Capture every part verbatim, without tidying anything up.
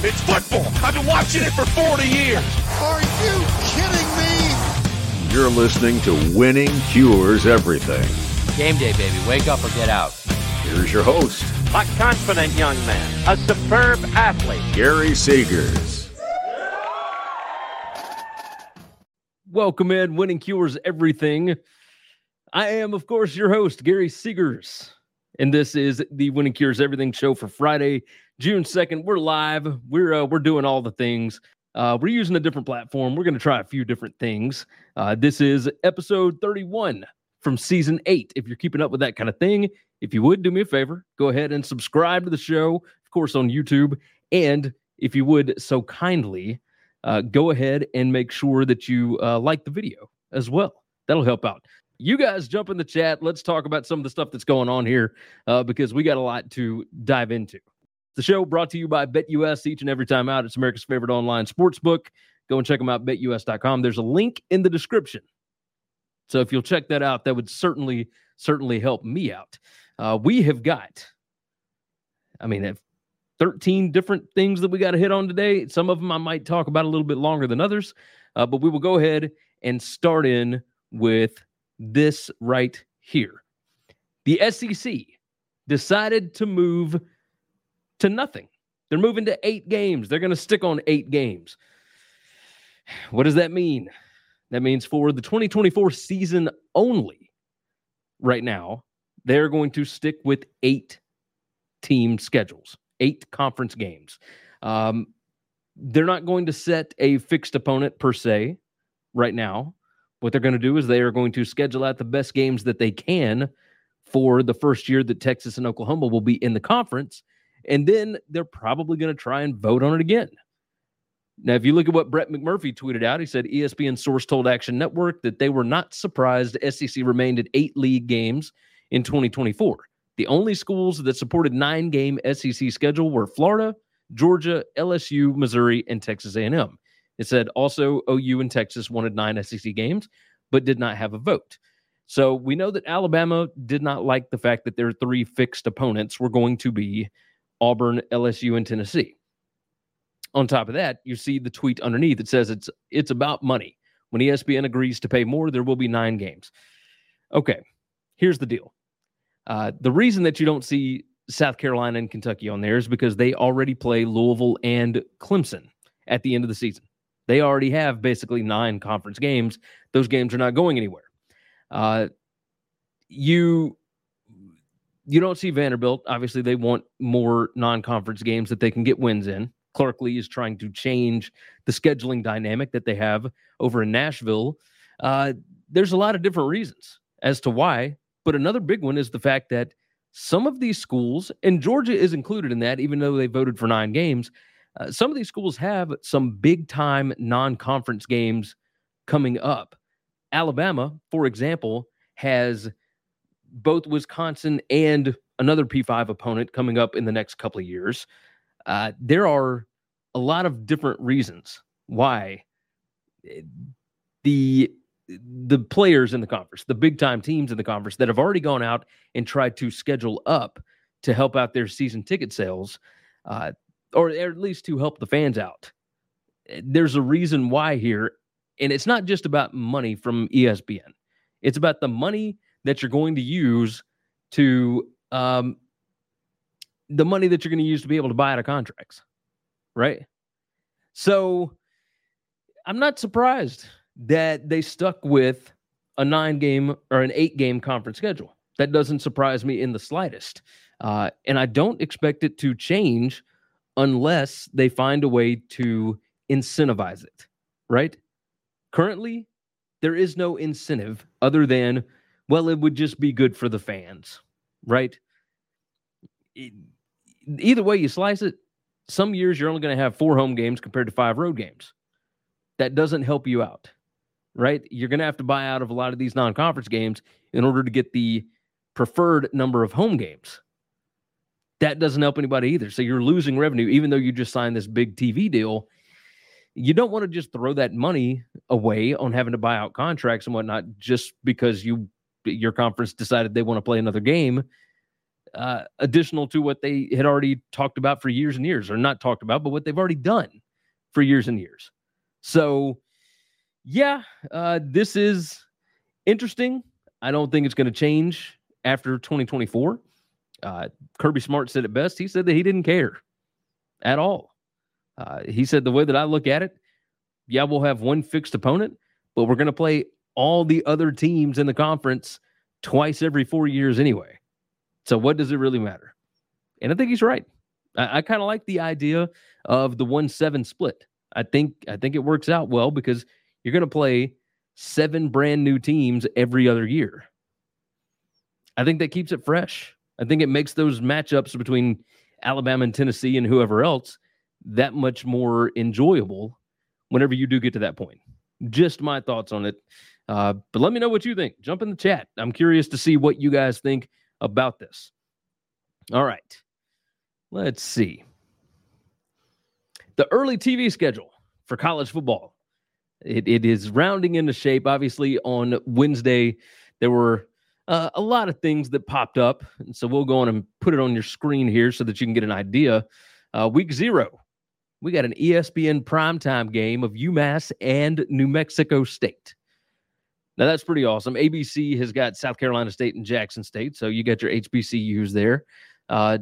It's football. I've been watching it for forty years. Are you kidding me? You're listening to Winning Cures Everything. Game day, baby. Wake up or get out. Here's your host. A confident young man. A superb athlete. Gary Seegers. Welcome in, Winning Cures Everything. I am, of course, your host, Gary Seegers. And this is the Winning Cures Everything show for Friday, June second. We're live. We're uh, we're doing all the things. Uh, we're using a different platform. We're going to try a few different things. Uh, this is episode thirty-one from season eight. If you're keeping up with that kind of thing, if you would, do me a favor. Go ahead and subscribe to the show, of course, on YouTube. And if you would so kindly, uh, go ahead and make sure that you uh, like the video as well. That'll help out. You guys jump in the chat. Let's talk about some of the stuff that's going on here uh, because we got a lot to dive into. The show brought to you by BetUS each and every time out. It's America's favorite online sportsbook. Go and check them out, bet U S dot com. There's a link in the description. So if you'll check that out, that would certainly, certainly help me out. Uh, we have got, I mean, thirteen different things that we got to hit on today. Some of them I might talk about a little bit longer than others, uh, but we will go ahead and start in with this right here. The S E C decided to move to nothing. They're moving to eight games. They're going to stick on eight games. What does that mean? That means for the twenty twenty-four season only, right now, they're going to stick with eight team schedules, eight conference games. Um, they're not going to set a fixed opponent per se right now. What they're going to do is they are going to schedule out the best games that they can for the first year that Texas and Oklahoma will be in the conference, and then they're probably going to try and vote on it again. Now, if you look at what Brett McMurphy tweeted out, he said E S P N source told Action Network that they were not surprised S E C remained at eight league games in twenty twenty-four. The only schools that supported nine-game S E C schedule were Florida, Georgia, L S U, Missouri, and Texas A and M. It said also O U and Texas wanted nine S E C games, but did not have a vote. So we know that Alabama did not like the fact that their three fixed opponents were going to be Auburn, L S U, and Tennessee. On top of that, you see the tweet underneath. It says it's it's about money. When E S P N agrees to pay more, there will be nine games. Okay, here's the deal. Uh, the reason that you don't see South Carolina and Kentucky on there is because they already play Louisville and Clemson at the end of the season. They already have basically nine conference games. Those games are not going anywhere. Uh, you you don't see Vanderbilt. Obviously, they want more non-conference games that they can get wins in. Clark Lee is trying to change the scheduling dynamic that they have over in Nashville. Uh, there's a lot of different reasons as to why, but another big one is the fact that some of these schools, and Georgia is included in that, even though they voted for nine games, Uh, some of these schools have some big-time non-conference games coming up. Alabama, for example, has both Wisconsin and another P five opponent coming up in the next couple of years. Uh, there are a lot of different reasons why the the players in the conference, the big-time teams in the conference that have already gone out and tried to schedule up to help out their season ticket sales, uh, or at least to help the fans out. There's a reason why here, and it's not just about money from E S P N. It's about the money that you're going to use to um, the money that you're going to use to be able to buy out of contracts, right? So I'm not surprised that they stuck with a nine-game or an eight-game conference schedule. That doesn't surprise me in the slightest. Uh, and I don't expect it to change unless they find a way to incentivize it, right? Currently, there is no incentive other than, well, it would just be good for the fans, right? It, either way you slice it, some years you're only going to have four home games compared to five road games. That doesn't help you out, right? You're going to have to buy out of a lot of these non-conference games in order to get the preferred number of home games. That doesn't help anybody either. So you're losing revenue, even though you just signed this big T V deal. You don't want to just throw that money away on having to buy out contracts and whatnot just because you your conference decided they want to play another game, uh, additional to what they had already talked about for years and years, or not talked about, but what they've already done for years and years. So, yeah, uh, this is interesting. I don't think it's going to change after twenty twenty-four. Uh, Kirby Smart said it best. He said that he didn't care at all. Uh, he said, the way that I look at it, yeah, we'll have one fixed opponent, but we're going to play all the other teams in the conference twice every four years anyway. So what does it really matter? And I think he's right. I, I kind of like the idea of the one seven split. I think I think it works out well because you're going to play seven brand new teams every other year. I think that keeps it fresh. I think it makes those matchups between Alabama and Tennessee and whoever else that much more enjoyable whenever you do get to that point. Just my thoughts on it. Uh, but let me know what you think. Jump in the chat. I'm curious to see what you guys think about this. All right. Let's see. The early T V schedule for college football. It, it is rounding into shape. Obviously, on Wednesday, there were uh, a lot of things that popped up. And so we'll go on and put it on your screen here so that you can get an idea. Uh, week zero. We got an E S P N primetime game of UMass and New Mexico State. Now, that's pretty awesome. A B C has got South Carolina State and Jackson State, so you got your H B C Us there. Uh,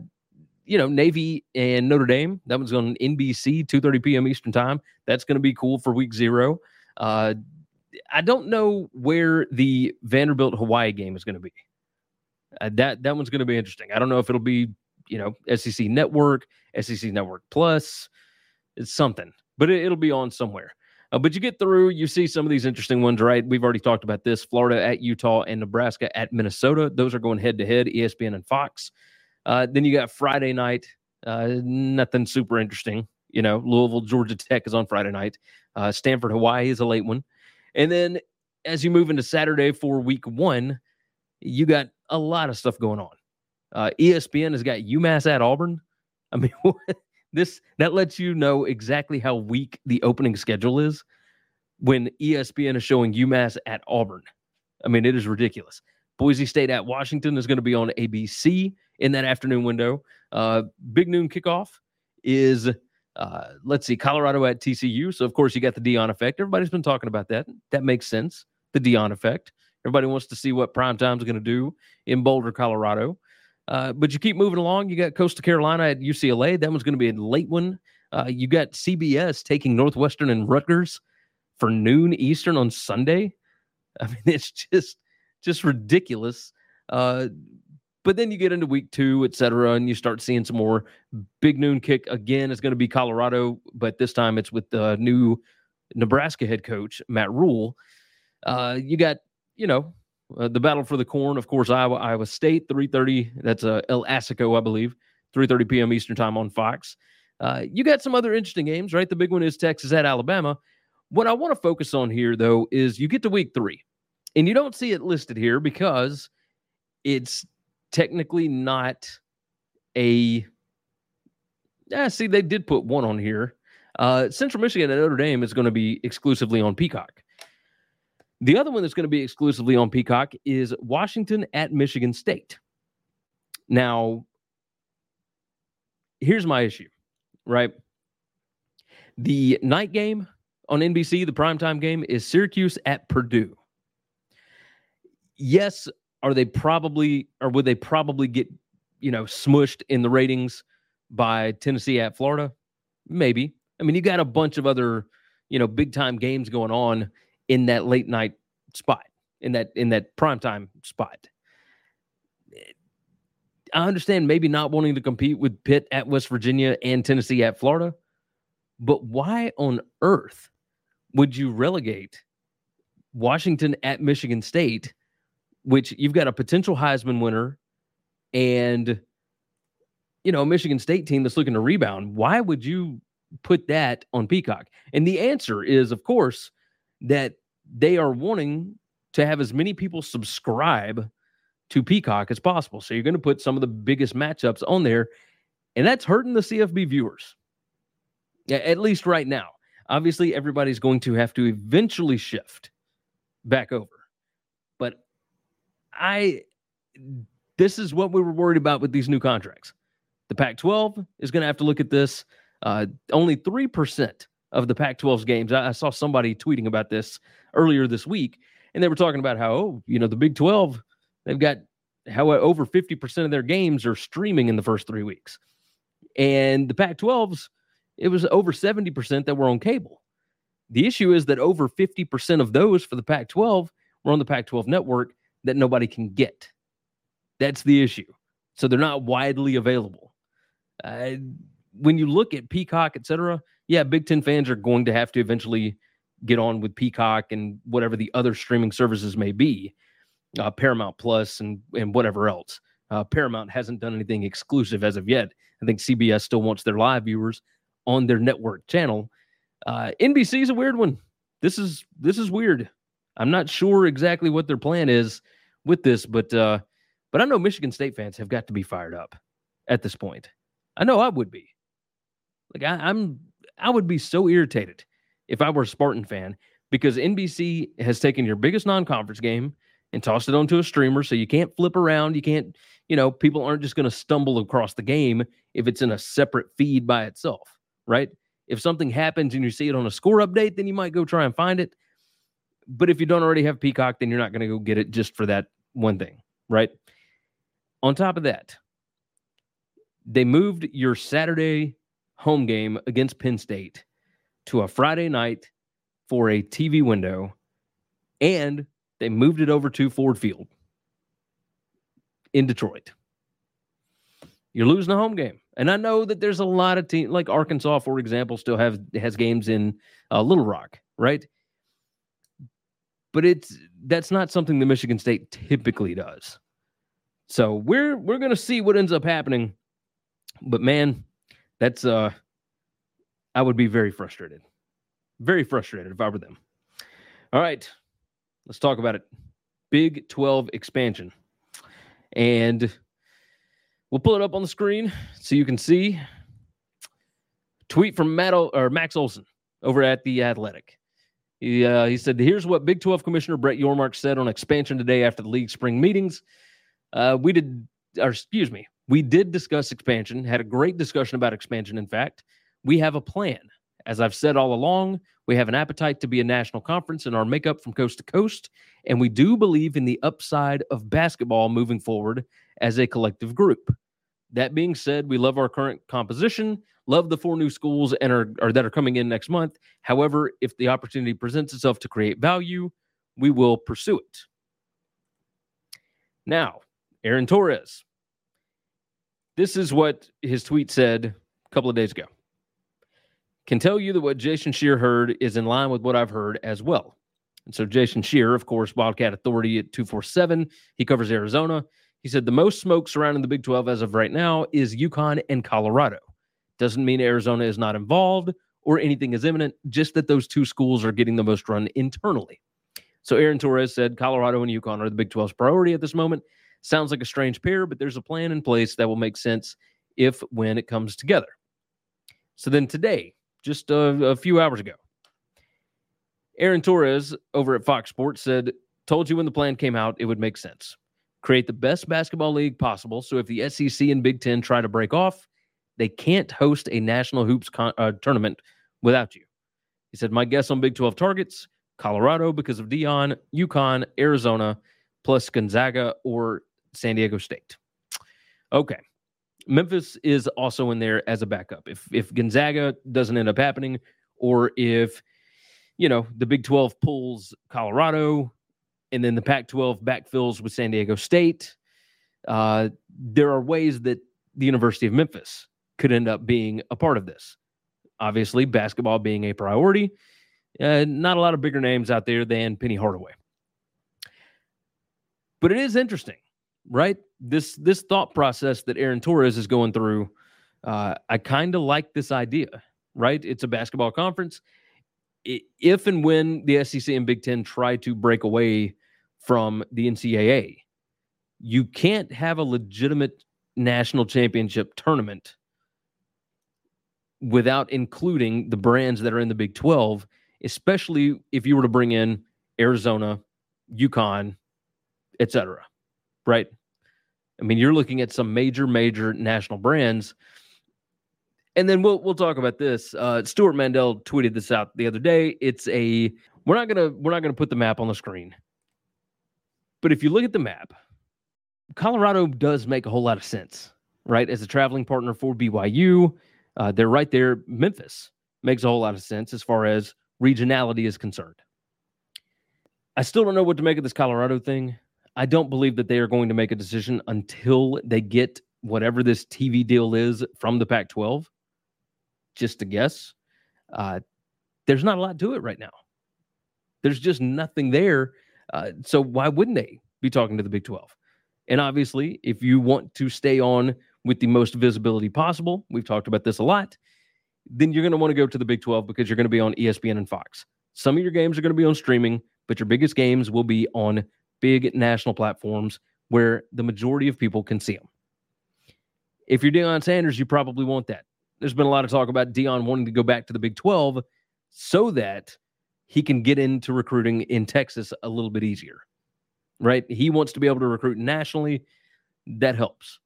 you know, Navy and Notre Dame, that one's on N B C, two thirty p.m. Eastern Time. That's going to be cool for week zero. Uh, I don't know where the Vanderbilt-Hawaii game is going to be. Uh, that, that one's going to be interesting. I don't know if it'll be, you know, S E C Network, S E C Network Plus. It's something, but it, it'll be on somewhere. Uh, but you get through, you see some of these interesting ones, right? We've already talked about this. Florida at Utah and Nebraska at Minnesota. Those are going head-to-head, E S P N and Fox. Uh, then you got Friday night. Uh, nothing super interesting. You know, Louisville, Georgia Tech is on Friday night. Uh, Stanford, Hawaii is a late one. And then as you move into Saturday for week one, you got a lot of stuff going on. Uh, E S P N has got UMass at Auburn. I mean, This that lets you know exactly how weak the opening schedule is when E S P N is showing UMass at Auburn. I mean, it is ridiculous. Boise State at Washington is going to be on A B C in that afternoon window. Uh, big noon kickoff is, uh, let's see, Colorado at T C U. So, of course, you got the Deion effect. Everybody's been talking about that. That makes sense, the Deion effect. Everybody wants to see what primetime's going to do in Boulder, Colorado. Uh, but you keep moving along. You got Coastal Carolina at U C L A. That one's going to be a late one. Uh, you got C B S taking Northwestern and Rutgers for noon Eastern on Sunday. I mean, it's just just ridiculous. Uh, but then you get into week two, et cetera, and you start seeing some more. Big noon kick again is going to be Colorado, but this time it's with the new Nebraska head coach, Matt Rule. Uh, you got, you know, Uh, the battle for the corn, of course, Iowa, Iowa State, three thirty. That's uh, El Asico, I believe, three thirty p.m. Eastern Time on Fox. Uh, you got some other interesting games, right? The big one is Texas at Alabama. What I want to focus on here, though, is you get to week three, and you don't see it listed here because it's technically not a... Ah, see, they did put one on here. Uh, Central Michigan and Notre Dame is going to be exclusively on Peacock. The other one that's going to be exclusively on Peacock is Washington at Michigan State. Now, here's my issue, right? The night game on N B C, the primetime game, is Syracuse at Purdue. Yes, are they probably, or would they probably get, you know, smushed in the ratings by Tennessee at Florida? Maybe. I mean, you got a bunch of other, you know, big time games going on in that late night spot, in that in that primetime spot. I understand maybe not wanting to compete with Pitt at West Virginia and Tennessee at Florida, but why on earth would you relegate Washington at Michigan State, which you've got a potential Heisman winner and, you know, a Michigan State team that's looking to rebound? Why would you put that on Peacock? And the answer is, of course, that they are wanting to have as many people subscribe to Peacock as possible. So you're going to put some of the biggest matchups on there, and that's hurting the C F B viewers, at least right now. Obviously, everybody's going to have to eventually shift back over. But I, this is what we were worried about with these new contracts. The Pac twelve is going to have to look at this. Uh, only three percent of the Pac twelve's games. I, I saw somebody tweeting about this earlier this week, and they were talking about how, oh, you know, the Big twelve, they've got how over fifty percent of their games are streaming in the first three weeks. And the Pac twelves, it was over seventy percent that were on cable. The issue is that over fifty percent of those for the Pac twelve were on the Pac twelve network that nobody can get. That's the issue. So they're not widely available. Uh, when you look at Peacock, et cetera, yeah, Big Ten fans are going to have to eventually get on with Peacock and whatever the other streaming services may be. Uh, Paramount Plus and, and whatever else. Uh, Paramount hasn't done anything exclusive as of yet. I think C B S still wants their live viewers on their network channel. Uh, N B C is a weird one. This is this is weird. I'm not sure exactly what their plan is with this, but uh, but I know Michigan State fans have got to be fired up at this point. I know I would be. Like I, I'm, I would be so irritated if I were a Spartan fan, because N B C has taken your biggest non-conference game and tossed it onto a streamer, so you can't flip around. You can't, you know, people aren't just going to stumble across the game if it's in a separate feed by itself, right? If something happens and you see it on a score update, then you might go try and find it. But if you don't already have Peacock, then you're not going to go get it just for that one thing, right? On top of that, they moved your Saturday home game against Penn State to a Friday night for a T V window, and they moved it over to Ford Field in Detroit. You're losing a home game. And I know that there's a lot of teams, like Arkansas, for example, still have has games in uh, Little Rock, right? But it's that's not something that Michigan State typically does. So we're we're going to see what ends up happening. But, man, that's uh, I would be very frustrated. Very frustrated if I were them. All right. Let's talk about it. Big twelve expansion. And we'll pull it up on the screen so you can see. Tweet from Matt o- or Max Olson over at The Athletic. He, uh, he said, here's what Big twelve Commissioner Brett Yormark said on expansion today after the league spring meetings. Uh, we did, or excuse me, we did discuss expansion, had a great discussion about expansion. In fact, we have a plan. As I've said all along, we have an appetite to be a national conference in our makeup from coast to coast, and we do believe in the upside of basketball moving forward as a collective group. That being said, we love our current composition, love the four new schools and are, are that are coming in next month. However, if the opportunity presents itself to create value, we will pursue it. Now, Aaron Torres. This is what his tweet said a couple of days ago. Can tell you that what Jason Shear heard is in line with what I've heard as well. And so Jason Shear, of course, Wildcat Authority at two forty-seven, he covers Arizona. He said the most smoke surrounding the Big twelve as of right now is UConn and Colorado. Doesn't mean Arizona is not involved or anything is imminent, just that those two schools are getting the most run internally. So Aaron Torres said Colorado and UConn are the Big twelve's priority at this moment. Sounds like a strange pair, but there's a plan in place that will make sense if, when it comes together. So then today, just a, a few hours ago, Aaron Torres over at Fox Sports said, told you when the plan came out, it would make sense. Create the best basketball league possible. So if the S E C and Big Ten try to break off, they can't host a national hoops con- uh, tournament without you. He said, my guess on Big twelve targets, Colorado because of Deion, UConn, Arizona, plus Gonzaga or San Diego State. Okay. Memphis is also in there as a backup. If if Gonzaga doesn't end up happening, or if, you know, the Big twelve pulls Colorado and then the Pac twelve backfills with San Diego State, uh, there are ways that the University of Memphis could end up being a part of this. Obviously, basketball being a priority. Uh, not a lot of bigger names out there than Penny Hardaway. But it is interesting, right? This this thought process that Aaron Torres is going through, uh, I kind of like this idea, right? It's a basketball conference. If and when the S E C and Big Ten try to break away from the N C double A, you can't have a legitimate national championship tournament without including the brands that are in the Big twelve, especially if you were to bring in Arizona, UConn, et cetera, right? I mean, you're looking at some major, major national brands. And then we'll we'll talk about this. Uh, Stuart Mandel tweeted this out the other day. It's a we're not gonna we're not gonna put the map on the screen. But if you look at the map, Colorado does make a whole lot of sense, right? As a traveling partner for B Y U, uh, they're right there. Memphis makes a whole lot of sense as far as regionality is concerned. I still don't know what to make of this Colorado thing. I don't believe that they are going to make a decision until they get whatever this T V deal is from the Pac twelve. Just a guess. Uh, there's not a lot to it right now. There's just nothing there. Uh, so why wouldn't they be talking to the Big twelve? And obviously, if you want to stay on with the most visibility possible, we've talked about this a lot, then you're going to want to go to the Big twelve because you're going to be on E S P N and Fox. Some of your games are going to be on streaming, but your biggest games will be on big national platforms where the majority of people can see them. If you're Deion Sanders, you probably want that. There's been a lot of talk about Deion wanting to go back to the Big twelve so that he can get into recruiting in Texas a little bit easier, right? He wants to be able to recruit nationally. That helps.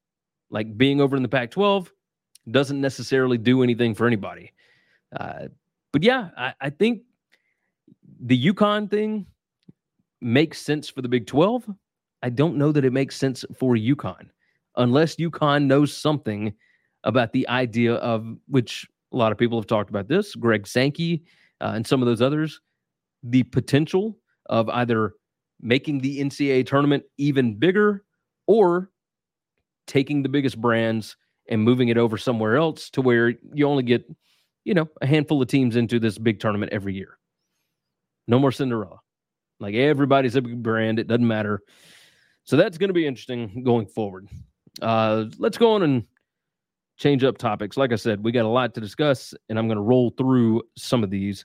Like being over in the Pac twelve doesn't necessarily do anything for anybody. Uh, but yeah, I, I think the UConn thing makes sense for the Big twelve. I don't know that it makes sense for UConn. Unless UConn knows something about the idea of, which a lot of people have talked about this, Greg Sankey uh, and some of those others, the potential of either making the N C double A tournament even bigger or taking the biggest brands and moving it over somewhere else to where you only get, you know, a handful of teams into this big tournament every year. No more Cinderella. Like everybody's a big brand. It doesn't matter. So that's going to be interesting going forward. Uh, let's go on and change up topics. Like I said, we got a lot to discuss, and I'm going to roll through some of these.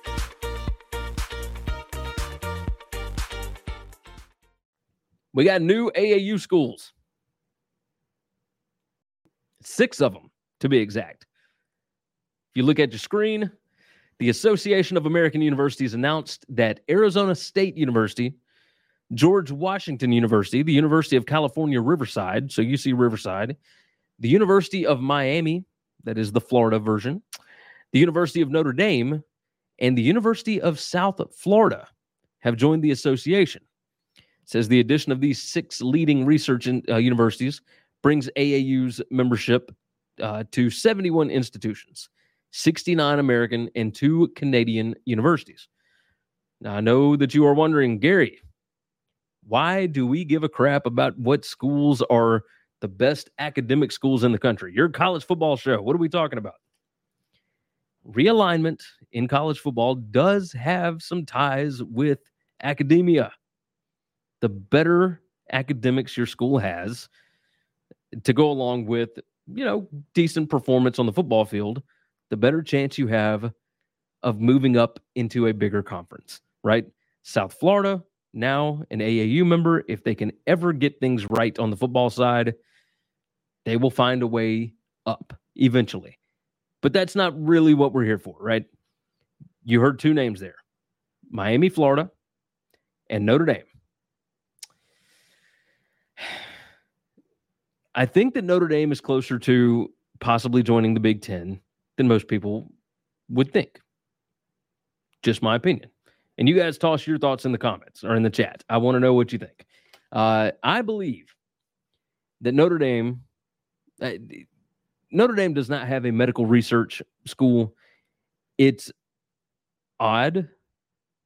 We got new A A U schools. Six of them, to be exact. If you look at your screen, the Association of American Universities announced that Arizona State University, George Washington University, the University of California, Riverside, so U C Riverside, the University of Miami, that is the Florida version, the University of Notre Dame, and the University of South Florida have joined the association. Says the addition of these six leading research in, uh, universities brings A A U's membership uh, to seventy-one institutions, sixty-nine American and two Canadian universities. Now, I know that you are wondering, Gary, why do we give a crap about what schools are the best academic schools in the country? Your college football show, what are we talking about? realignment in college football does have some ties with academia. The better academics your school has to go along with, you know, decent performance on the football field, the better chance you have of moving up into a bigger conference, right? South Florida, now an A A U member, if they can ever get things right on the football side, they will find a way up eventually. But that's not really what we're here for, right? You heard two names there, Miami, Florida, and Notre Dame. I think that Notre Dame is closer to possibly joining the Big Ten than most people would think. Just my opinion. And you guys toss your thoughts in the comments or in the chat. I want to know what you think. Uh, I believe that Notre Dame, uh, Notre Dame does not have a medical research school. It's odd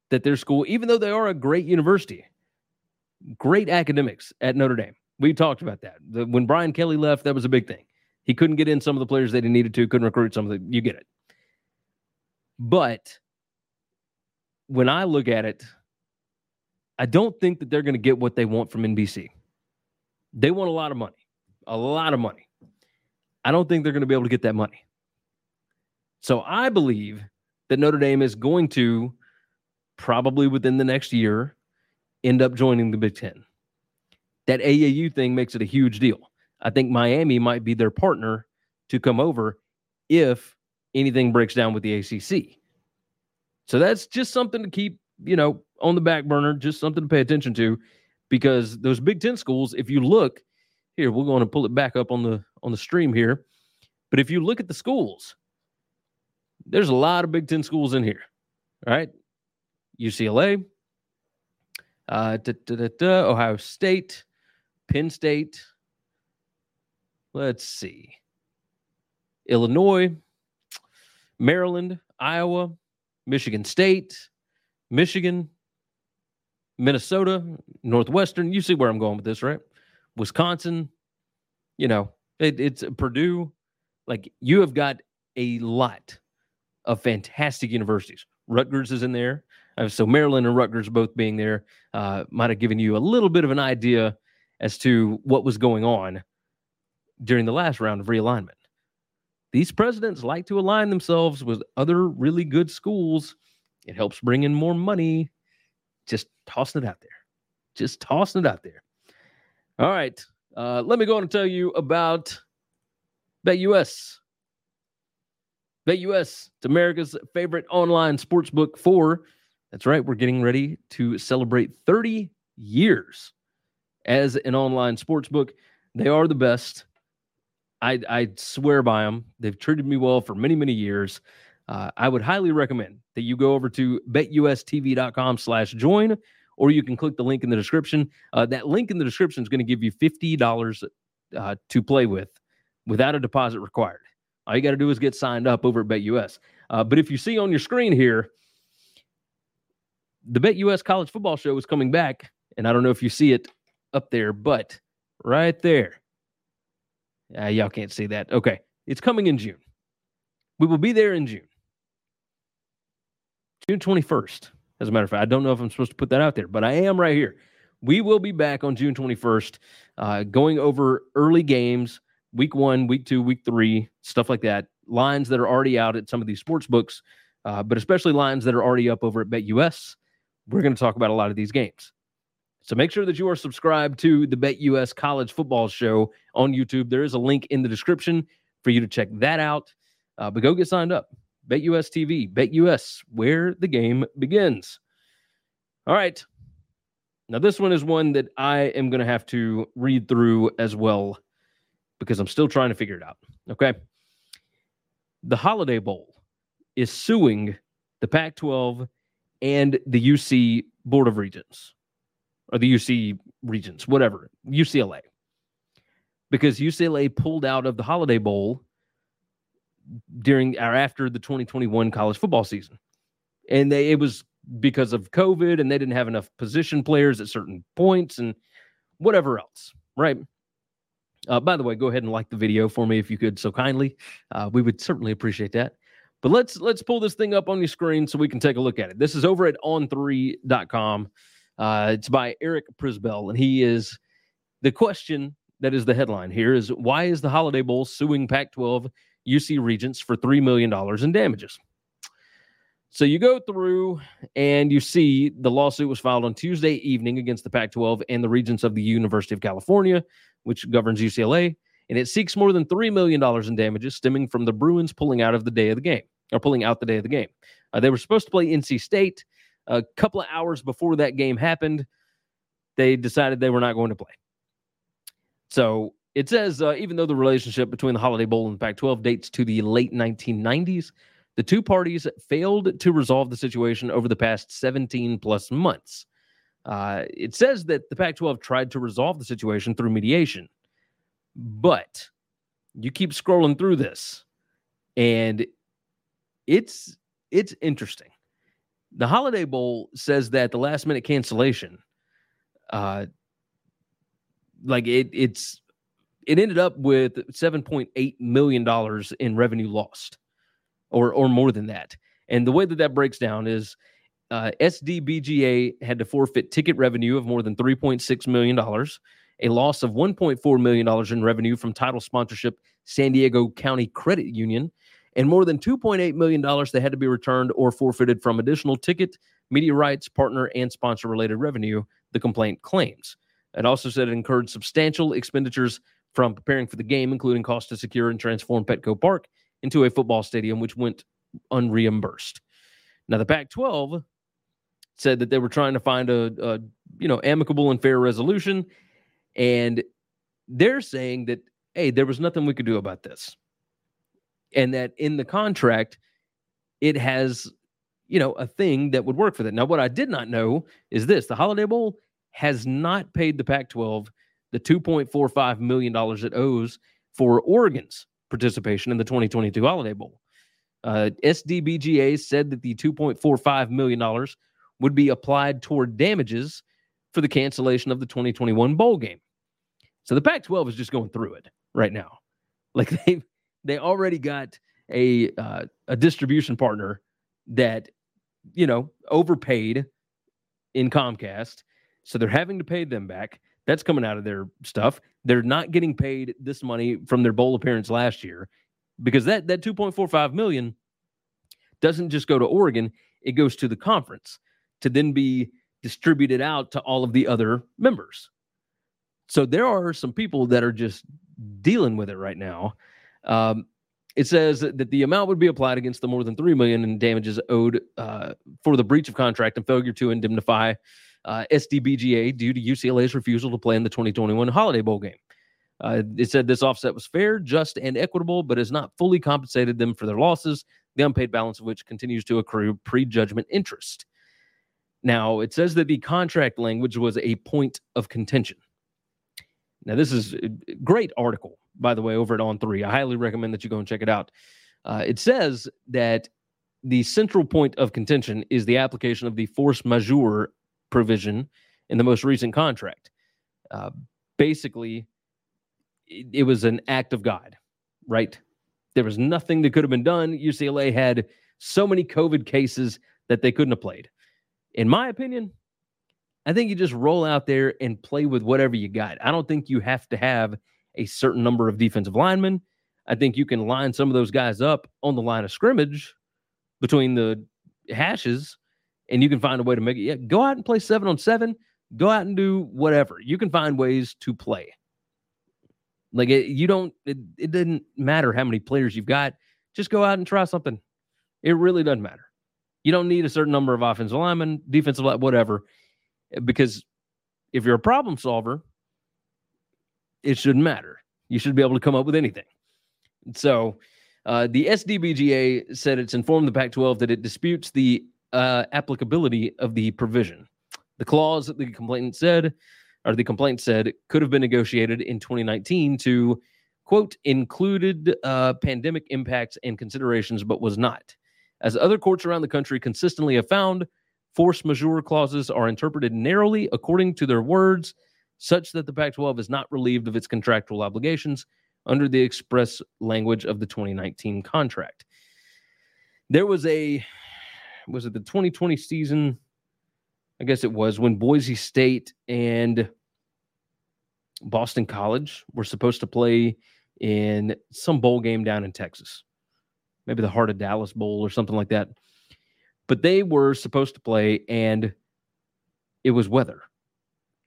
that their school, even though they are a great university, great academics at Notre Dame. We talked about that. The, when Brian Kelly left, that was a big thing. He couldn't get in some of the players that he needed to, couldn't recruit some of the, you get it. But when I look at it, I don't think that they're going to get what they want from N B C. They want a lot of money, a lot of money. I don't think they're going to be able to get that money. So I believe that Notre Dame is going to probably within the next year end up joining the Big Ten. That A A U thing makes it a huge deal. I think Miami might be their partner to come over if anything breaks down with the A C C. So that's just something to keep, you know, on the back burner, just something to pay attention to, because those Big Ten schools, if you look here, we're going to pull it back up on the on the stream here. But if you look at the schools, there's a lot of Big Ten schools in here. All right. U C L A, uh, da, da, da, da, Ohio State, Penn State. Let's see. Illinois, Maryland, Iowa, Michigan State, Michigan, Minnesota, Northwestern. You see where I'm going with this, right? Wisconsin, you know, it, it's Purdue. Like, you have got a lot of fantastic universities. Rutgers is in there. So Maryland and Rutgers both being there uh, might have given you a little bit of an idea as to what was going on during the last round of realignment. These presidents like to align themselves with other really good schools. It helps bring in more money. Just tossing it out there. Just tossing it out there. All right. Uh, let me go on and tell you about BetUS. BetUS, it's America's favorite online sportsbook for, that's right, we're getting ready to celebrate thirty years as an online sportsbook. They are the best. I, I swear by them. They've treated me well for many, many years. Uh, I would highly recommend that you go over to BetUSTV.com slash join, or you can click the link in the description. Uh, that link in the description is going to give you fifty dollars uh, to play with without a deposit required. All you got to do is get signed up over at BetUS. Uh, but if you see on your screen here, the BetUS College Football Show is coming back, and I don't know if you see it up there, but right there. Uh, y'all can't see that. Okay. It's coming in June. We will be there in June. June twenty-first. As a matter of fact, I don't know if I'm supposed to put that out there, but I am right here. We will be back on June twenty-first, uh, going over early games, week one, week two, week three, stuff like that. Lines that are already out at some of these sports books, uh, but especially lines that are already up over at BetUS. We're going to talk about a lot of these games. So make sure that you are subscribed to the BetUS College Football Show on YouTube. There is a link in the description for you to check that out. Uh, but go get signed up. BetUS T V, BetUS, where the game begins. All right. Now, this one is one that I am going to have to read through as well because I'm still trying to figure it out. Okay. The Holiday Bowl is suing the Pac twelve and the U C Board of Regents, or the U C Regents, whatever, U C L A. Because U C L A pulled out of the Holiday Bowl during or after the twenty twenty-one college football season. And they it was because of COVID, and they didn't have enough position players at certain points and whatever else, right? Uh, by the way, go ahead and like the video for me if you could so kindly. Uh, we would certainly appreciate that. But let's let's pull this thing up on your screen so we can take a look at it. This is over at on three dot com. Uh, it's by Eric Prisbell, and he is the question that is the headline here is, why is the Holiday Bowl suing Pac twelve U C Regents for three million dollars in damages? So you go through and you see the lawsuit was filed on Tuesday evening against the Pac twelve and the Regents of the University of California, which governs U C L A, and it seeks more than three million dollars in damages stemming from the Bruins pulling out of the day of the game, or pulling out the day of the game. Uh, they were supposed to play N C State. A couple of hours before that game happened, they decided they were not going to play. So it says, uh, even though the relationship between the Holiday Bowl and the Pac twelve dates to the late nineteen nineties, the two parties failed to resolve the situation over the past seventeen-plus months. Uh, it says that the Pac twelve tried to resolve the situation through mediation, but you keep scrolling through this, and it's it's interesting. The Holiday Bowl says that the last-minute cancellation, uh, like it, it's it ended up with seven point eight million dollars in revenue lost. Or or more than that. And the way that that breaks down is uh, S D B G A had to forfeit ticket revenue of more than three point six million dollars, a loss of one point four million dollars in revenue from title sponsorship San Diego County Credit Union, and more than two point eight million dollars that had to be returned or forfeited from additional ticket, media rights, partner, and sponsor-related revenue, the complaint claims. It also said it incurred substantial expenditures from preparing for the game, including costs to secure and transform Petco Park into a football stadium, which went unreimbursed. Now, the Pac twelve said that they were trying to find a, a you know, amicable and fair resolution, and they're saying that, hey, there was nothing we could do about this, and that in the contract, it has, you know, a thing that would work for that. Now, what I did not know is this. The Holiday Bowl has not paid the Pac twelve the two point four five million dollars it owes for Oregon's participation in the twenty twenty-two Holiday Bowl. Uh, S D B G A said that the two point four five million dollars would be applied toward damages for the cancellation of the twenty twenty-one bowl game. So the Pac twelve is just going through it right now. Like they they already got a uh, a distribution partner that, you know, overpaid in Comcast, so they're having to pay them back. That's coming out of their stuff. They're not getting paid this money from their bowl appearance last year, because that, that two point four five million dollars doesn't just go to Oregon. It goes to the conference to then be distributed out to all of the other members. So there are some people that are just dealing with it right now. Um, it says that the amount would be applied against the more than three million dollars in damages owed uh, for the breach of contract and failure to indemnify Uh, S D B G A due to U C L A's refusal to play in the twenty twenty-one Holiday Bowl game. Uh, it said this offset was fair, just, and equitable, but has not fully compensated them for their losses, the unpaid balance of which continues to accrue prejudgment interest. Now, it says that the contract language was a point of contention. Now, this is a great article, by the way, over at On three. I highly recommend that you go and check it out. Uh, it says that the central point of contention is the application of the force majeure provision in the most recent contract. Uh, basically, it, it was an act of God, right? There was nothing that could have been done. U C L A had so many COVID cases that they couldn't have played. In my opinion, I think you just roll out there and play with whatever you got. I don't think you have to have a certain number of defensive linemen. I think you can line some of those guys up on the line of scrimmage between the hashes, and you can find a way to make it. Yeah, go out and play seven on seven. Go out and do whatever. You can find ways to play. Like, it, you don't, it, it doesn't matter how many players you've got. Just go out and try something. It really doesn't matter. You don't need a certain number of offensive linemen, defensive linemen, whatever. Because if you're a problem solver, it shouldn't matter. You should be able to come up with anything. So uh, the S D B G A said it's informed the Pac twelve that it disputes the Uh, applicability of the provision. The clause that the complainant said, or the complaint said, could have been negotiated in twenty nineteen to, quote, included uh, pandemic impacts and considerations, but was not. As other courts around the country consistently have found, force majeure clauses are interpreted narrowly according to their words, such that the Pac twelve is not relieved of its contractual obligations under the express language of the twenty nineteen contract. There was a, was it the twenty twenty season? I guess it was, when Boise State and Boston College were supposed to play in some bowl game down in Texas. Maybe the Heart of Dallas Bowl or something like that. But they were supposed to play, and it was weather.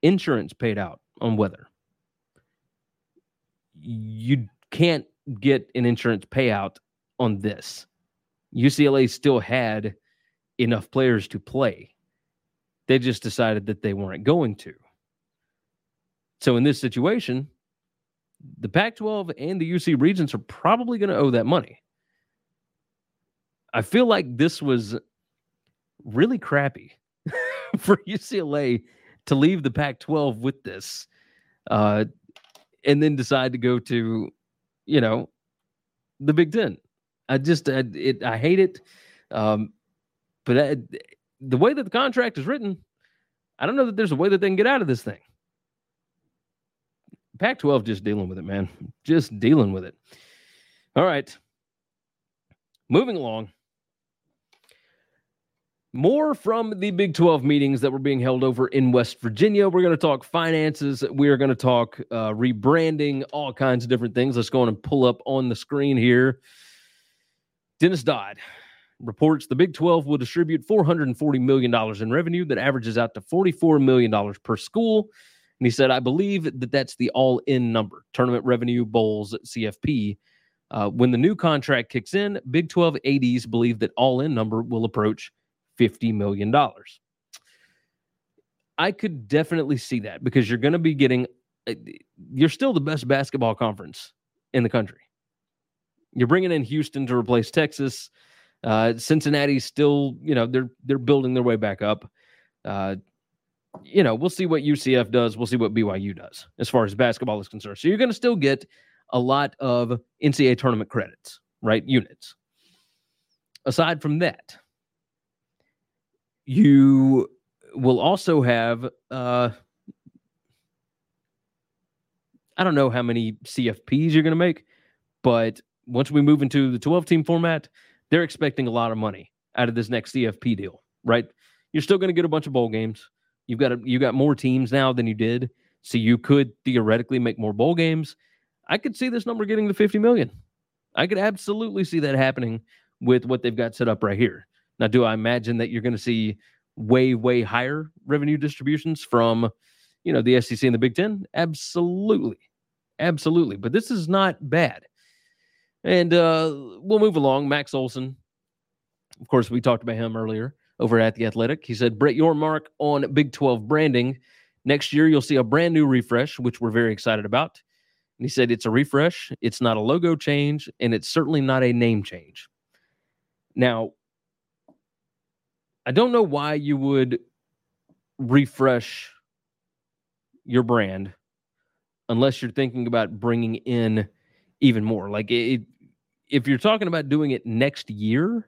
Insurance paid out on weather. You can't get an insurance payout on this. U C L A still had enough players to play. They just decided that they weren't going to. So in this situation, the Pac twelve and the U C Regents are probably going to owe that money. I feel like this was really crappy for U C L A to leave the Pac twelve with this, uh, and then decide to go to, you know, the Big Ten. I just, I, it, I hate it. Um, but I, the way that the contract is written, I don't know that there's a way that they can get out of this thing. Pac twelve just dealing with it, man. Just dealing with it. All right. Moving along. More from the Big twelve meetings that were being held over in West Virginia. We're going to talk finances. We are going to talk uh, rebranding, all kinds of different things. Let's go on and pull up on the screen here. Dennis Dodd reports the Big twelve will distribute four hundred forty million dollars in revenue that averages out to forty-four million dollars per school. And he said, I believe that that's the all-in number, tournament revenue, bowls, C F P. Uh, when the new contract kicks in, Big twelve A Ds believe that all-in number will approach fifty million dollars. I could definitely see that, because you're going to be getting, you're still the best basketball conference in the country. You're bringing in Houston to replace Texas. Uh, Cincinnati's still, you know, they're they're building their way back up. Uh, you know, we'll see what U C F does. We'll see what B Y U does as far as basketball is concerned. So you're going to still get a lot of N C double A tournament credits, right? Units. Aside from that, you will also have, uh, I don't know how many C F Ps you're going to make, but once we move into the twelve-team format, they're expecting a lot of money out of this next C F P deal, right? You're still going to get a bunch of bowl games. You've got a, you got more teams now than you did, so you could theoretically make more bowl games. I could see this number getting to fifty million dollars. I could absolutely see that happening with what they've got set up right here. Now, do I imagine that you're going to see way, way higher revenue distributions from, you know, the S E C and the Big Ten? Absolutely. Absolutely. But this is not bad. And uh, we'll move along. Max Olson, of course, we talked about him earlier over at The Athletic. He said, Brett Yormark on Big twelve branding. Next year, you'll see a brand new refresh, which we're very excited about. And he said, it's a refresh. It's not a logo change, and it's certainly not a name change. Now, I don't know why you would refresh your brand unless you're thinking about bringing in even more. Like, it, if you're talking about doing it next year,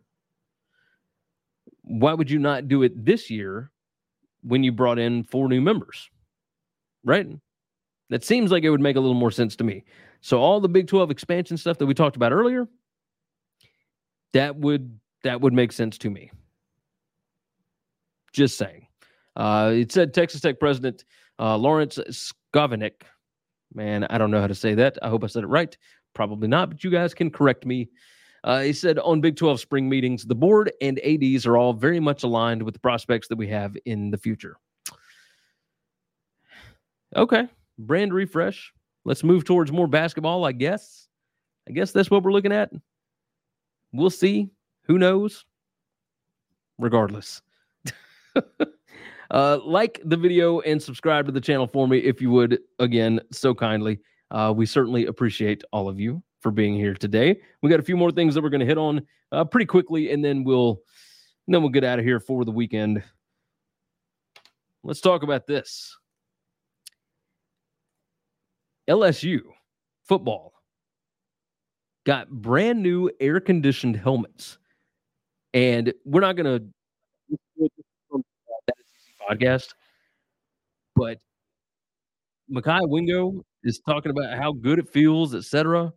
why would you not do it this year when you brought in four new members, right? That seems like it would make a little more sense to me. So all the Big twelve expansion stuff that we talked about earlier, that would that would make sense to me. Just saying. Uh, it said Texas Tech President uh, Lawrence Skovanec. Man, I don't know how to say that. I hope I said it right. Probably not, but you guys can correct me. Uh, he said on Big twelve spring meetings, the board and A Ds are all very much aligned with the prospects that we have in the future. Okay, brand refresh. Let's move towards more basketball, I guess. I guess that's what we're looking at. We'll see. Who knows? Regardless. Uh, like the video and subscribe to the channel for me if you would, again, so kindly. Uh, we certainly appreciate all of you for being here today. We got a few more things that we're going to hit on uh, pretty quickly, and then we'll and then we'll get out of here for the weekend. Let's talk about this. L S U football got brand new air-conditioned helmets, and we're not going to podcast, but Makai Wingo is talking about how good it feels, et cetera.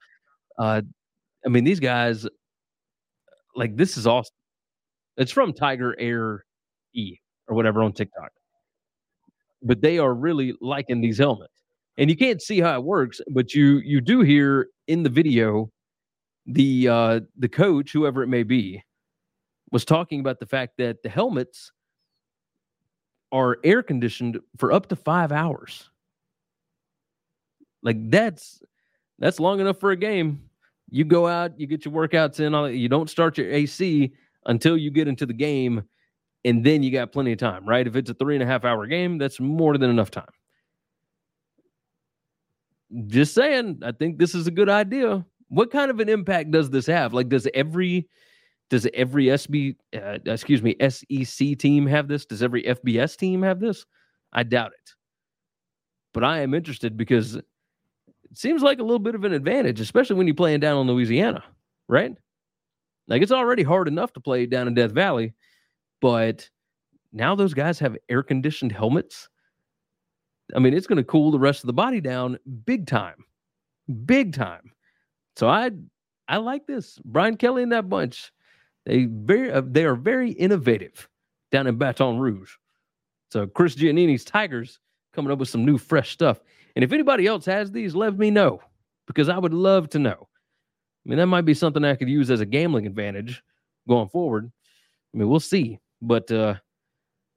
Uh, I mean, these guys like, this is awesome. It's from Tiger Air E or whatever on TikTok. But they are really liking these helmets. And you can't see how it works, but you you do hear in the video the uh, the coach, whoever it may be, was talking about the fact that the helmets are air conditioned for up to five hours. Like, that's that's long enough for a game. You go out, you get your workouts in, all that. You don't start your A C until you get into the game, and then you got plenty of time, right? If it's a three and a half hour game, that's more than enough time. Just saying, I think this is a good idea. What kind of an impact does this have? Like, does every does every S B uh, excuse me S E C team have this? Does every F B S team have this? I doubt it. But I am interested because it seems like a little bit of an advantage, especially when you're playing down in Louisiana, right? Like, it's already hard enough to play down in Death Valley, but now those guys have air-conditioned helmets. I mean, it's going to cool the rest of the body down big time, big time. So I I like this. Brian Kelly and that bunch, they very uh, they are very innovative down in Baton Rouge. So Chris Giannini's Tigers coming up with some new fresh stuff. And if anybody else has these, let me know, because I would love to know. I mean, that might be something I could use as a gambling advantage going forward. I mean, we'll see. But, uh,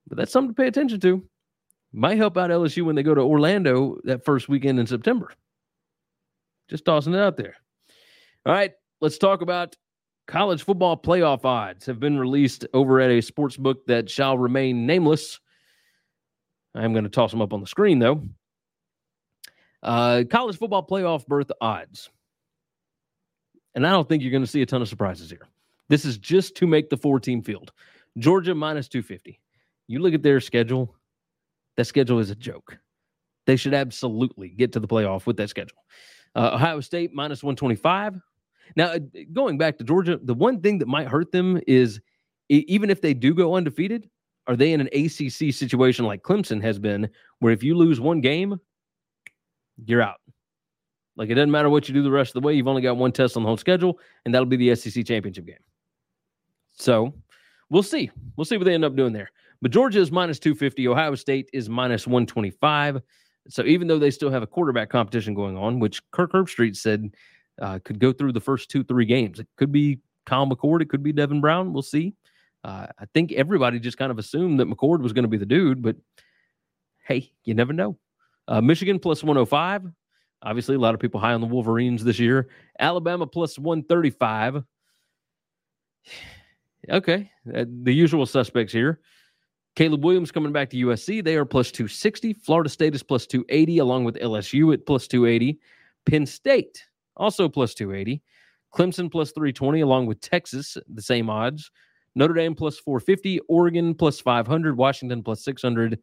but that's something to pay attention to. Might help out L S U when they go to Orlando that first weekend in September. Just tossing it out there. All right, let's talk about college football playoff odds have been released over at a sports book that shall remain nameless. I'm going to toss them up on the screen, though. Uh, college football playoff berth odds. And I don't think you're going to see a ton of surprises here. This is just to make the four-team field. Georgia minus two fifty. You look at their schedule, that schedule is a joke. They should absolutely get to the playoff with that schedule. Uh, Ohio State minus one twenty-five. Now, going back to Georgia, the one thing that might hurt them is even if they do go undefeated, are they in an A C C situation like Clemson has been, where if you lose one game, you're out. Like, it doesn't matter what you do the rest of the way. You've only got one test on the whole schedule, and that'll be the S E C championship game. So we'll see. We'll see what they end up doing there. But Georgia is minus two fifty. Ohio State is minus one twenty-five. So even though they still have a quarterback competition going on, which Kirk Herbstreit said uh, could go through the first two, three games. It could be Kyle McCord. It could be Devin Brown. We'll see. Uh, I think everybody just kind of assumed that McCord was going to be the dude, but hey, you never know. Uh, Michigan plus one oh five. Obviously, a lot of people high on the Wolverines this year. Alabama plus one thirty-five. Okay, uh, the usual suspects here. Caleb Williams coming back to U S C. They are plus two sixty. Florida State is plus two eighty, along with L S U at plus two eighty. Penn State, also plus two eighty. Clemson plus three twenty, along with Texas, the same odds. Notre Dame plus four fifty. Oregon plus five hundred. Washington plus six hundred.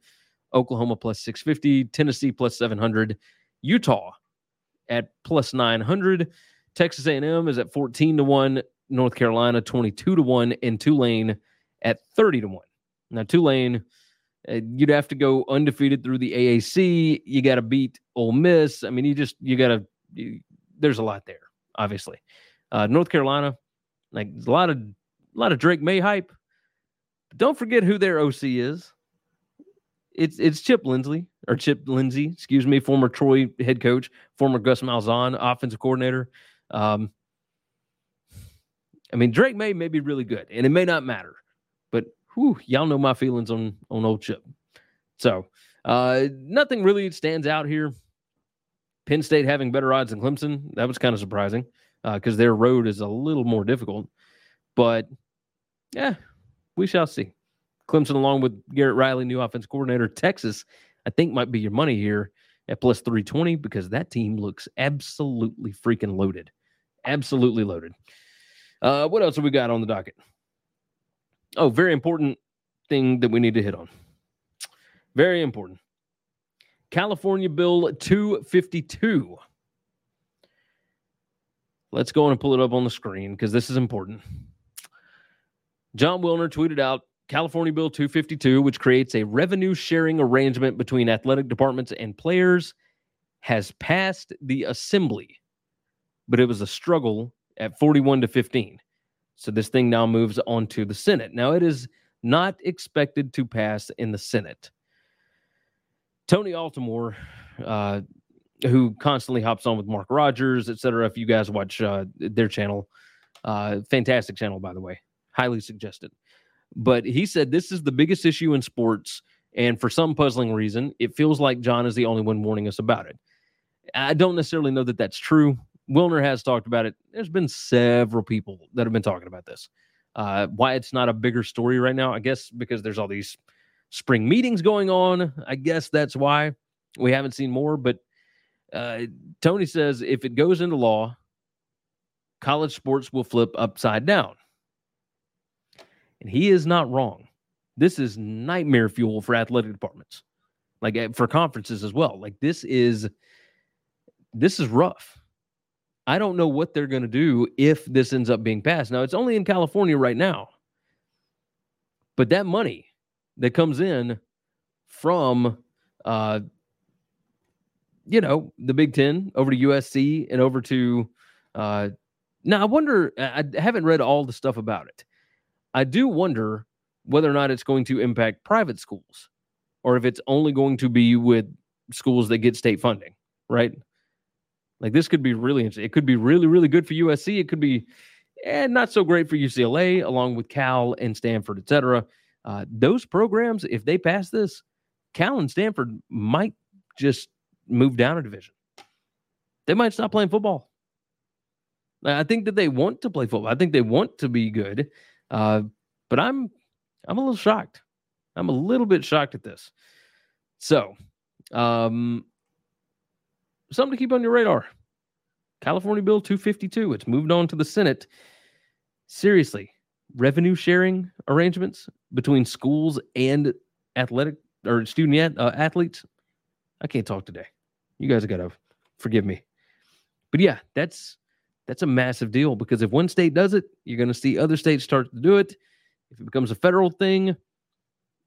Oklahoma plus six fifty. Tennessee plus seven hundred. Utah at plus nine hundred. Texas A and M is at fourteen to one. North Carolina twenty-two to one, and Tulane at thirty to one. Now, Tulane, uh, you'd have to go undefeated through the A A C. You got to beat Ole Miss. I mean, you just, you got to, there's a lot there, obviously. Uh, North Carolina, like, a lot of, a lot of Drake May hype. But don't forget who their O C is. It's it's Chip Lindsey, or Chip Lindsey, excuse me, former Troy head coach, former Gus Malzahn offensive coordinator. Um, I mean, Drake May may be really good, and it may not matter. But, whew, y'all know my feelings on, on old Chip. So, uh, nothing really stands out here. Penn State having better odds than Clemson. That was kind of surprising because uh, their road is a little more difficult. But, yeah, we shall see. Clemson, along with Garrett Riley, new offensive coordinator. Texas, I think, might be your money here at plus three twenty because that team looks absolutely freaking loaded. Absolutely loaded. Uh, what else have we got on the docket? Oh, very important thing that we need to hit on. Very important. California Bill two fifty-two. Let's go on and pull it up on the screen because this is important. John Wilner tweeted out, California Bill two fifty-two, which creates a revenue-sharing arrangement between athletic departments and players, has passed the assembly, but it was a struggle at forty-one to fifteen. So this thing now moves on to the Senate. Now, it is not expected to pass in the Senate. Tony Altimore, uh, who constantly hops on with Mark Rogers, et cetera, if you guys watch uh, their channel, uh, fantastic channel, by the way, highly suggested. But he said this is the biggest issue in sports, and for some puzzling reason, it feels like John is the only one warning us about it. I don't necessarily know that that's true. Wilner has talked about it. There's been several people that have been talking about this. Uh, why it's not a bigger story right now, I guess because there's all these spring meetings going on. I guess that's why we haven't seen more. But uh, Tony says if it goes into law, college sports will flip upside down. And he is not wrong. This is nightmare fuel for athletic departments, like for conferences as well. Like this is, this is rough. I don't know what they're going to do if this ends up being passed. Now, it's only in California right now. But that money that comes in from, uh, you know, the Big Ten over to U S C and over to... Uh, now, I wonder... I haven't read all the stuff about it. I do wonder whether or not it's going to impact private schools or if it's only going to be with schools that get state funding, right? Like, this could be really interesting. It could be really, really good for U S C. It could be eh, not so great for U C L A, along with Cal and Stanford, et cetera. Uh, those programs, if they pass this, Cal and Stanford might just move down a division. They might stop playing football. I think that they want to play football. I think they want to be good. Uh, but I'm, I'm a little shocked. I'm a little bit shocked at this. So, um... something to keep on your radar. California Bill two fifty-two. It's moved on to the Senate. Seriously, revenue sharing arrangements between schools and athletic or student uh, athletes. I can't talk today. You guys have got to forgive me. But yeah, that's that's a massive deal because if one state does it, you're going to see other states start to do it. If it becomes a federal thing,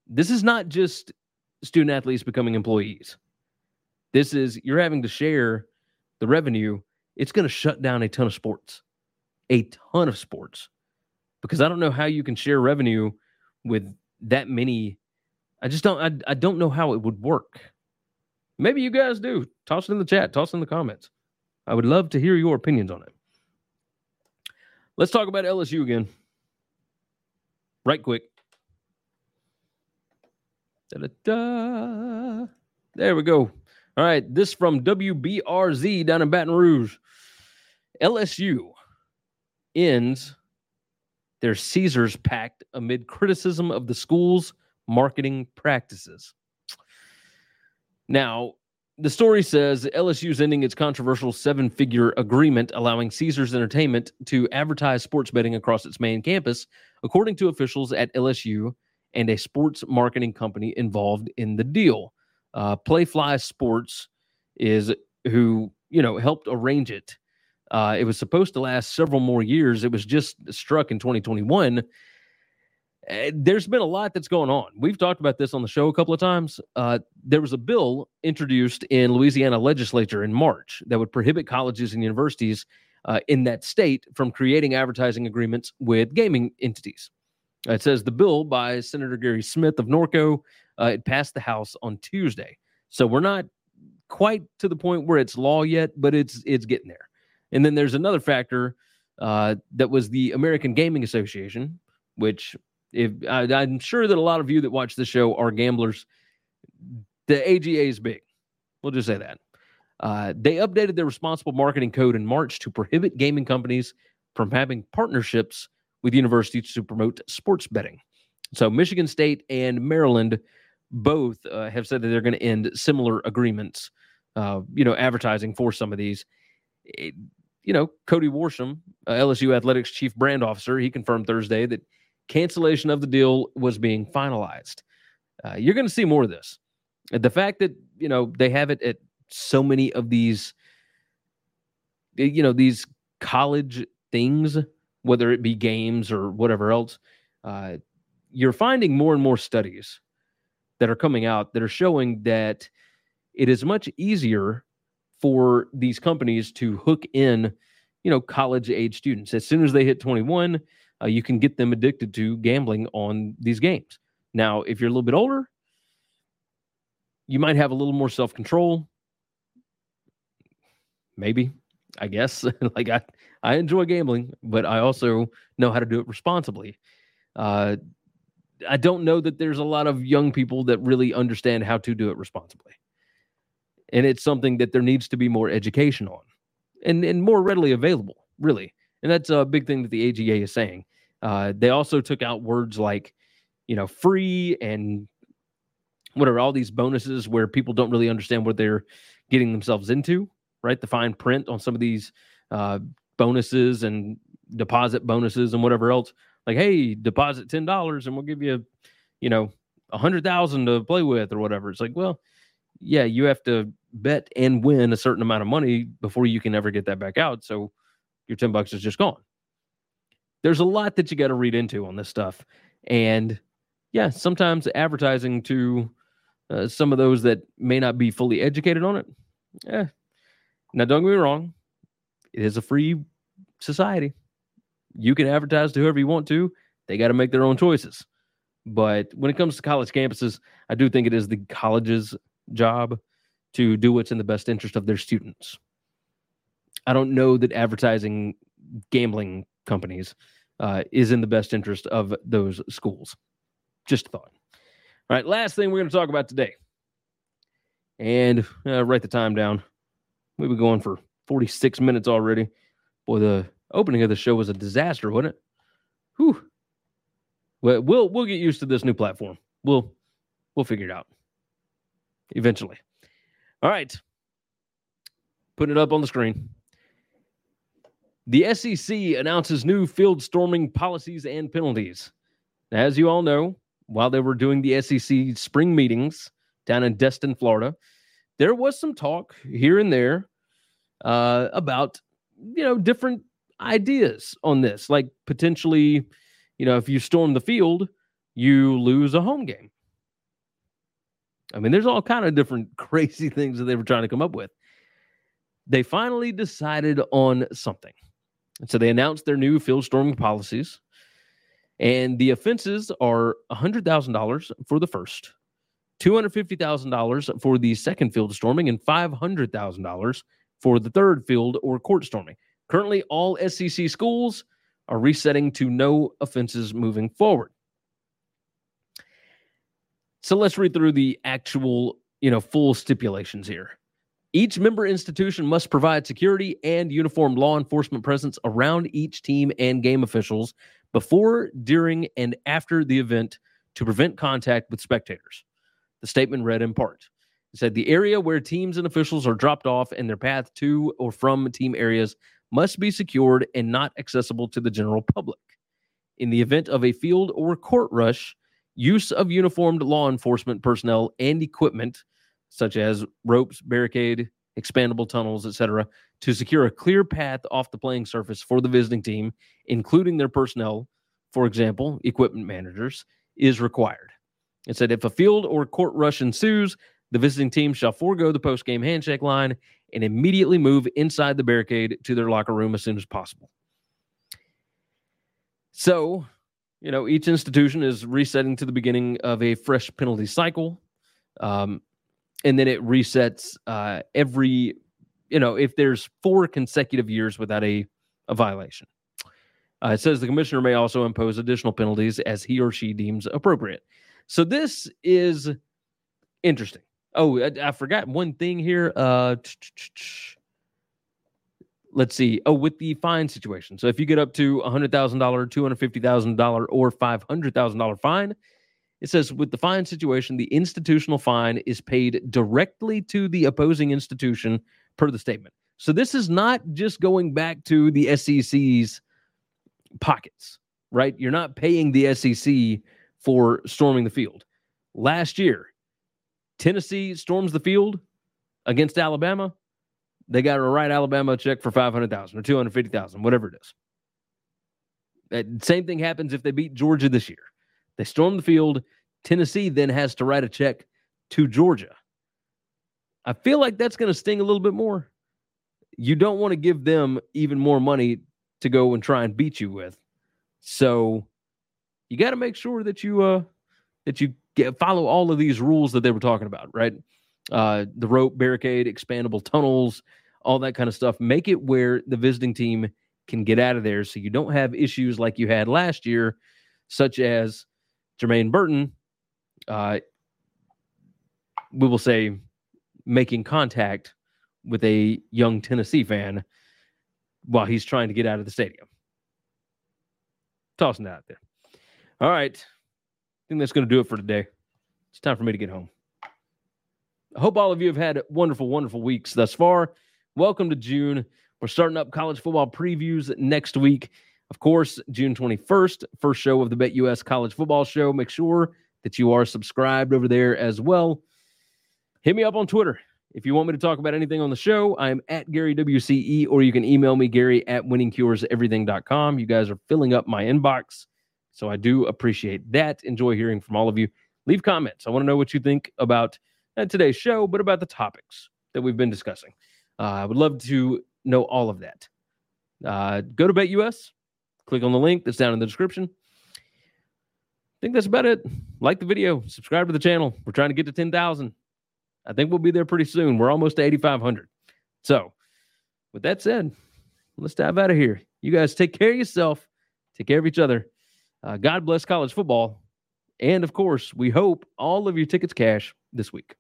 this is not just student athletes becoming employees. This is, you're having to share the revenue. It's going to shut down a ton of sports, a ton of sports, because I don't know how you can share revenue with that many. I just don't, I, I don't know how it would work. Maybe you guys do. Toss it in the chat, toss it in the comments. I would love to hear your opinions on it. Let's talk about L S U again. Right quick. Da-da-da. There we go. All right, this from W B R Z down in Baton Rouge. L S U ends their Caesars pact amid criticism of the school's marketing practices. Now, the story says L S U's ending its controversial seven-figure agreement allowing Caesars Entertainment to advertise sports betting across its main campus, according to officials at L S U and a sports marketing company involved in the deal. Uh, Playfly Sports is who, you know, helped arrange it. Uh, it was supposed to last several more years. It was just struck in twenty twenty-one. Uh, there's been a lot that's going on. We've talked about this on the show a couple of times. Uh, there was a bill introduced in Louisiana legislature in March that would prohibit colleges and universities uh, in that state from creating advertising agreements with gaming entities. Uh, it says the bill by Senator Gary Smith of Norco. Uh, it passed the House on Tuesday. So we're not quite to the point where it's law yet, but it's it's getting there. And then there's another factor uh, that was the American Gaming Association, which if I, I'm sure that a lot of you that watch the show are gamblers. The A G A is big. We'll just say that. Uh, they updated their responsible marketing code in March to prohibit gaming companies from having partnerships with universities to promote sports betting. So Michigan State and Maryland both uh, have said that they're going to end similar agreements, uh, you know, advertising for some of these. It, you know, Cody Warsham, uh, L S U Athletics Chief Brand Officer, he confirmed Thursday that cancellation of the deal was being finalized. Uh, you're going to see more of this. The fact that, you know, they have it at so many of these, you know, these college things, whether it be games or whatever else, uh, you're finding more and more studies that are coming out that are showing that it is much easier for these companies to hook in, you know, college age students. As soon as they hit twenty-one, uh, you can get them addicted to gambling on these games. Now, if you're a little bit older, you might have a little more self-control. Maybe, I guess. like I, I enjoy gambling, but I also know how to do it responsibly. Uh, I don't know that there's a lot of young people that really understand how to do it responsibly. And it's something that there needs to be more education on and, and more readily available, really. And that's a big thing that the A G A is saying. Uh, they also took out words like, you know, free and whatever, all these bonuses where people don't really understand what they're getting themselves into, right? The fine print on some of these uh, bonuses and deposit bonuses and whatever else. Like, hey, deposit ten dollars and we'll give you, you know, one hundred thousand dollars to play with or whatever. It's like, well, yeah, you have to bet and win a certain amount of money before you can ever get that back out. So your ten bucks is just gone. There's a lot that you got to read into on this stuff. And yeah, sometimes advertising to uh, some of those that may not be fully educated on it. Yeah. Now, don't get me wrong. It is a free society. You can advertise to whoever you want to. They got to make their own choices. But when it comes to college campuses, I do think it is the college's job to do what's in the best interest of their students. I don't know that advertising gambling companies uh, is in the best interest of those schools. Just a thought. All right, last thing we're going to talk about today. And uh, write the time down. We've been going for forty-six minutes already. Boy, the opening of the show was a disaster, wasn't it? Whew. Well, we'll we'll get used to this new platform. We'll we'll figure it out eventually. All right. Putting it up on the screen. The S E C announces new field storming policies and penalties. Now, as you all know, while they were doing the S E C spring meetings down in Destin, Florida, there was some talk here and there uh, about, you know, different ideas on this, like potentially, you know, if you storm the field, you lose a home game. I mean, there's all kind of different crazy things that they were trying to come up with. They finally decided on something. And so they announced their new field storming policies. And the offenses are one hundred thousand dollars for the first, two hundred fifty thousand dollars for the second field storming, and five hundred thousand dollars for the third field or court storming. Currently, all S E C schools are resetting to no offenses moving forward. So let's read through the actual, you know, full stipulations here. Each member institution must provide security and uniform law enforcement presence around each team and game officials before, during, and after the event to prevent contact with spectators. The statement read in part. It said the area where teams and officials are dropped off and their path to or from team areas must be secured and not accessible to the general public. In the event of a field or court rush, use of uniformed law enforcement personnel and equipment, such as ropes, barricade, expandable tunnels, et cetera, to secure a clear path off the playing surface for the visiting team, including their personnel, for example, equipment managers, is required. It said if a field or court rush ensues, the visiting team shall forego the post-game handshake line and immediately move inside the barricade to their locker room as soon as possible. So, you know, each institution is resetting to the beginning of a fresh penalty cycle. Um, and then it resets uh, every, you know, if there's four consecutive years without a, a violation. Uh, it says the commissioner may also impose additional penalties as he or she deems appropriate. So this is interesting. Oh, I, I forgot one thing here. Uh, let's see. Oh, with the fine situation. So if you get up to one hundred thousand dollars, two hundred fifty thousand dollars, or five hundred thousand dollars fine, it says with the fine situation, the institutional fine is paid directly to the opposing institution per the statement. So this is not just going back to the S E C's pockets, right? You're not paying the S E C for storming the field. Last year, Tennessee storms the field against Alabama. They got to write Alabama a check for five hundred thousand dollars or two hundred fifty thousand dollars, whatever it is. That same thing happens if they beat Georgia this year. They storm the field. Tennessee then has to write a check to Georgia. I feel like that's going to sting a little bit more. You don't want to give them even more money to go and try and beat you with. So you got to make sure that you uh, that you get, follow all of these rules that they were talking about, right? Uh, the rope, barricade, expandable tunnels, all that kind of stuff. Make it where the visiting team can get out of there so you don't have issues like you had last year, such as Jermaine Burton, uh, we will say, making contact with a young Tennessee fan while he's trying to get out of the stadium. Tossing that out there. All right. I think that's going to do it for today. It's time for me to get home. I hope all of you have had wonderful, wonderful weeks thus far. Welcome to June. We're starting up college football previews next week. Of course, June twenty-first, first show of the BetUS College Football Show. Make sure that you are subscribed over there as well. Hit me up on Twitter. If you want me to talk about anything on the show, I'm at Gary W C E, or you can email me, Gary at winning cures everything dot com. You guys are filling up my inbox, so I do appreciate that. Enjoy hearing from all of you. Leave comments. I want to know what you think about not today's show, but about the topics that we've been discussing. Uh, I would love to know all of that. Uh, go to BetUS. Click on the link that's down in the description. I think that's about it. Like the video. Subscribe to the channel. We're trying to get to ten thousand. I think we'll be there pretty soon. We're almost to eighty-five hundred. So with that said, let's dive out of here. You guys take care of yourself. Take care of each other. Uh, God bless college football. And, of course, we hope all of your tickets cash this week.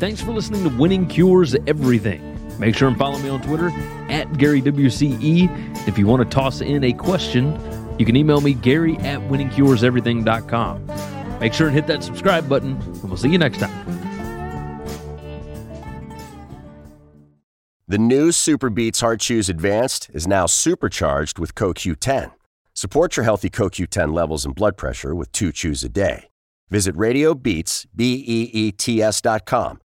Thanks for listening to Winning Cures Everything. Make sure and follow me on Twitter, at Gary W C E. If you want to toss in a question, you can email me, Gary at winning cures everything dot com. Make sure and hit that subscribe button, and we'll see you next time. The new Super Beats Heart Chews Advanced is now supercharged with Co Q ten. Support your healthy Co Q ten levels and blood pressure with two chews a day. Visit RadioBeats, B E E T S dot com,